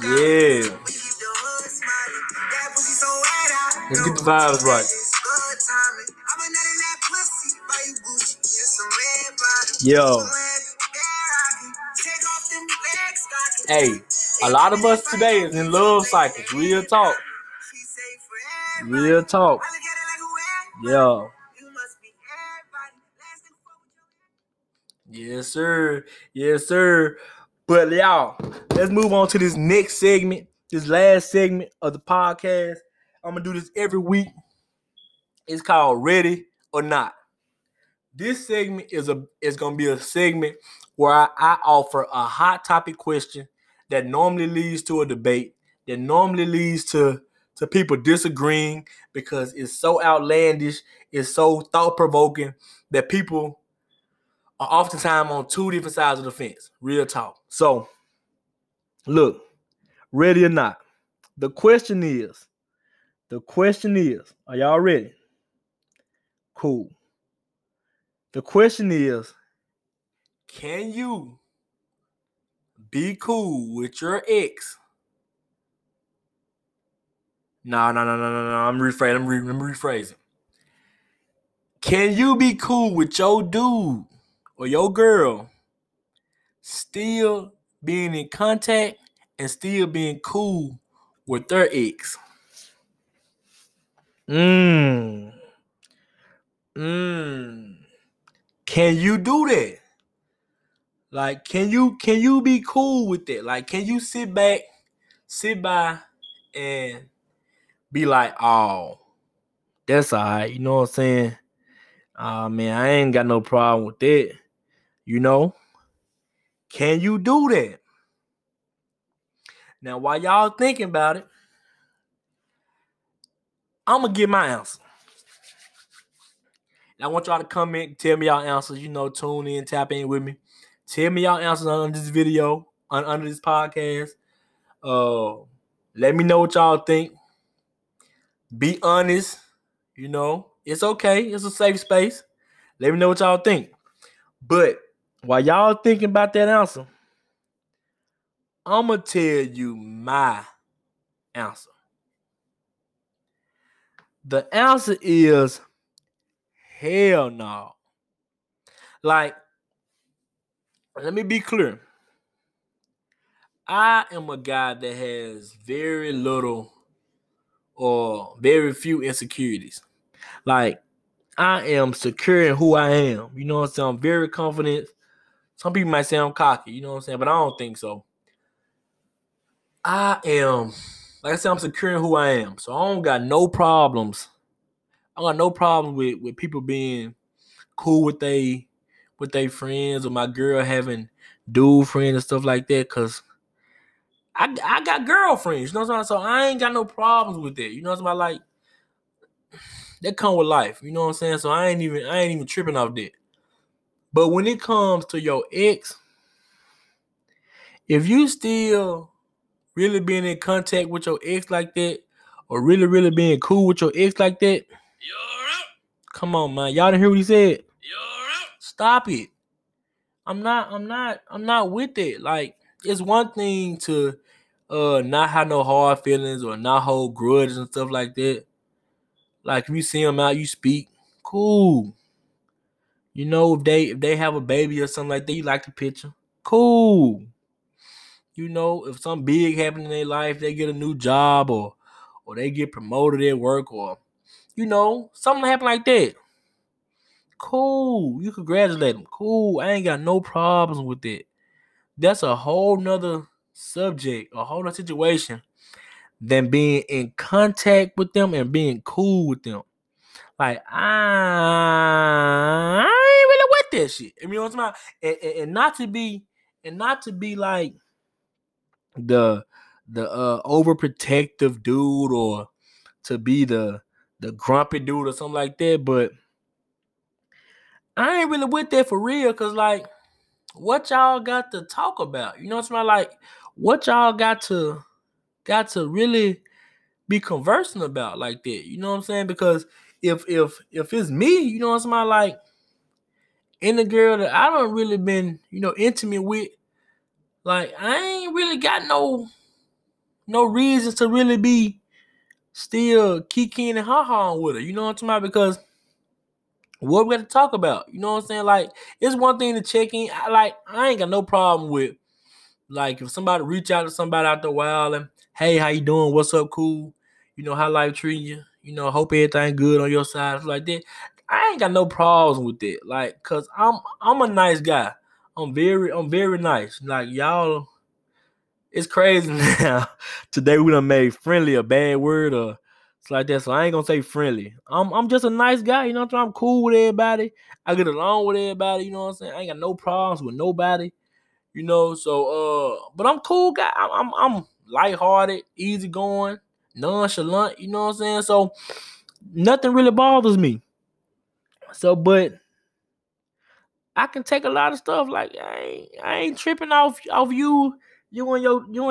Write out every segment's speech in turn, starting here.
Yeah. Let's get the vibes right. Yo. Hey, a lot of us today is in love cycles. Real talk. Real talk. Yo. Yes, sir. Yes, sir. But y'all, let's move on to this next segment, this last segment of the podcast. I'm going to do this every week. It's called Ready or Not. This segment is going to be a segment where I offer a hot topic question that normally leads to a debate, that normally leads to people disagreeing because it's so outlandish, it's so thought-provoking that people are oftentimes on two different sides of the fence. Real talk. So, look, ready or not, the question is, are y'all ready? Cool. The question is, can you be cool with your ex? No. I'm rephrasing. Can you be cool with your dude or your girl still being in contact and still being cool with their ex? Can you do that? Like, can you be cool with that? Like, can you sit by and be like, oh, that's all right. You know what I'm saying? Oh, man, I ain't got no problem with that. You know? Can you do that? Now, while y'all thinking about it, I'm going to get my answer. And I want y'all to comment, tell me y'all answers. You know, tune in, tap in with me. Tell me y'all answers under this video, under this podcast. Let me know what y'all think. Be honest. You know, it's okay. It's a safe space. Let me know what y'all think. But while y'all thinking about that answer, I'm going to tell you my answer. The answer is hell no. Like, let me be clear. I am a guy that has very little or very few insecurities. Like, I am secure in who I am. You know what I'm saying? I'm very confident. Some people might say I'm cocky. You know what I'm saying? But I don't think so. I am... Like I said, I'm secure in who I am. So I don't got no problems. I got no problem with people being cool with their friends or my girl having dude friends and stuff like that. Cause I got girlfriends. You know what I'm saying? So I ain't got no problems with that. You know what I'm saying? Like, that come with life. You know what I'm saying? So I ain't even tripping off that. But when it comes to your ex, if you still really being in contact with your ex like that, or really, really being cool with your ex like that. Come on, man. Y'all didn't hear what he said. Stop it. I'm not with it. Like, it's one thing to not have no hard feelings or not hold grudges and stuff like that. Like, if you see them out, you speak. Cool. You know, if they have a baby or something like that, you like the picture. Cool. You know, if something big happened in their life, they get a new job or they get promoted at work or, you know, something happened like that. Cool. You congratulate them. Cool. I ain't got no problems with it. That's a whole nother subject, a whole nother situation than being in contact with them and being cool with them. Like, I ain't really with that shit. You know what I'm talking about? And not to be like the overprotective dude or to be the grumpy dude or something like that, but I ain't really with that for real, cause like, what y'all got to talk about? You know what I'm saying? Like, what y'all got to really be conversing about like that? You know what I'm saying? Because if it's me, you know what I'm saying? Like, and the girl that I don't really been, you know, intimate with, like, I ain't really got no no reason to really be still kicking and ha-ha with her. You know what I'm talking about? Because what we got to talk about? You know what I'm saying? Like, it's one thing to check in. I ain't got no problem with, like, if somebody reach out to somebody after a while and, hey, how you doing? What's up, cool? You know, how life treating you? You know, hope everything good on your side. Like that. I ain't got no problems with that. Like, cause I'm a nice guy. I'm very nice. Like, y'all, it's crazy now. Today we done made friendly a bad word or it's like that. So I ain't gonna say friendly. I'm just a nice guy, you know what I'm saying? I'm cool with everybody. I get along with everybody, you know what I'm saying? I ain't got no problems with nobody, you know. So but I'm cool guy. I'm lighthearted, easygoing, nonchalant, you know what I'm saying? So nothing really bothers me. So, but I can take a lot of stuff. Like I ain't tripping off you and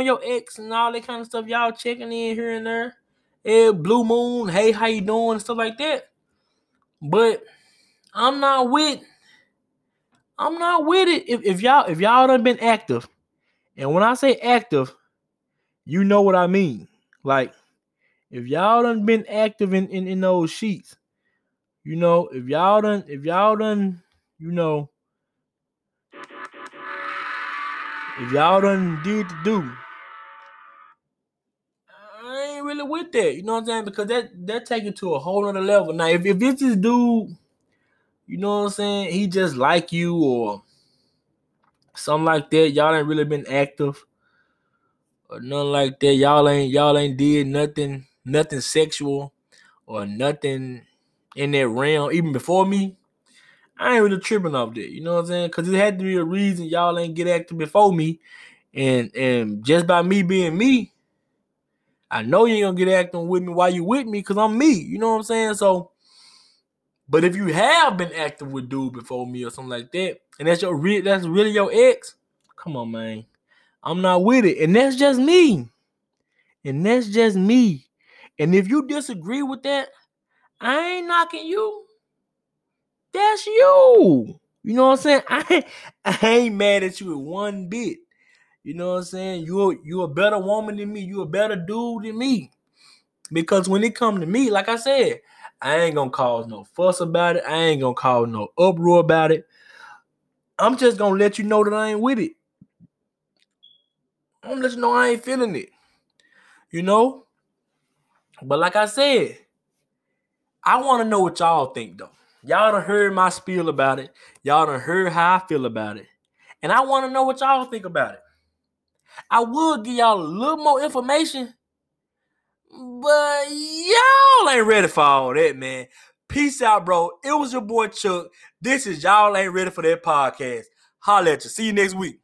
your ex and all that kind of stuff. Y'all checking in here and there, blue moon, hey, how you doing, and stuff like that. But I'm not with it. If y'all done been active, and when I say active, you know what I mean. Like if y'all done been active in those sheets. You know, if y'all done, you know, if y'all done did to do, I ain't really with that. You know what I'm saying? Because that take it to a whole other level. Now, if it's this dude, you know what I'm saying, he just like you or something like that, y'all ain't really been active or nothing like that. Y'all ain't did nothing sexual or nothing in that realm, even before me, I ain't really tripping off that. You know what I'm saying? Because it had to be a reason y'all ain't get active before me. And just by me being me, I know you ain't going to get active with me while you with me because I'm me. You know what I'm saying? So, but if you have been active with dude before me or something like that, and that's really your ex, come on, man. I'm not with it. And that's just me. And if you disagree with that, I ain't knocking you. That's you. You know what I'm saying? I ain't mad at you one bit. You know what I'm saying? You're a better woman than me. You're a better dude than me. Because when it comes to me, like I said, I ain't going to cause no fuss about it. I ain't going to cause no uproar about it. I'm just going to let you know that I ain't with it. I'm going to let you know I ain't feeling it. You know? But like I said, I want to know what y'all think, though. Y'all done heard my spiel about it. Y'all done heard how I feel about it. And I want to know what y'all think about it. I would give y'all a little more information, but y'all ain't ready for all that, man. Peace out, bro. It was your boy, Chuck. This is Y'all Ain't Ready for That Podcast. Holla at you. See you next week.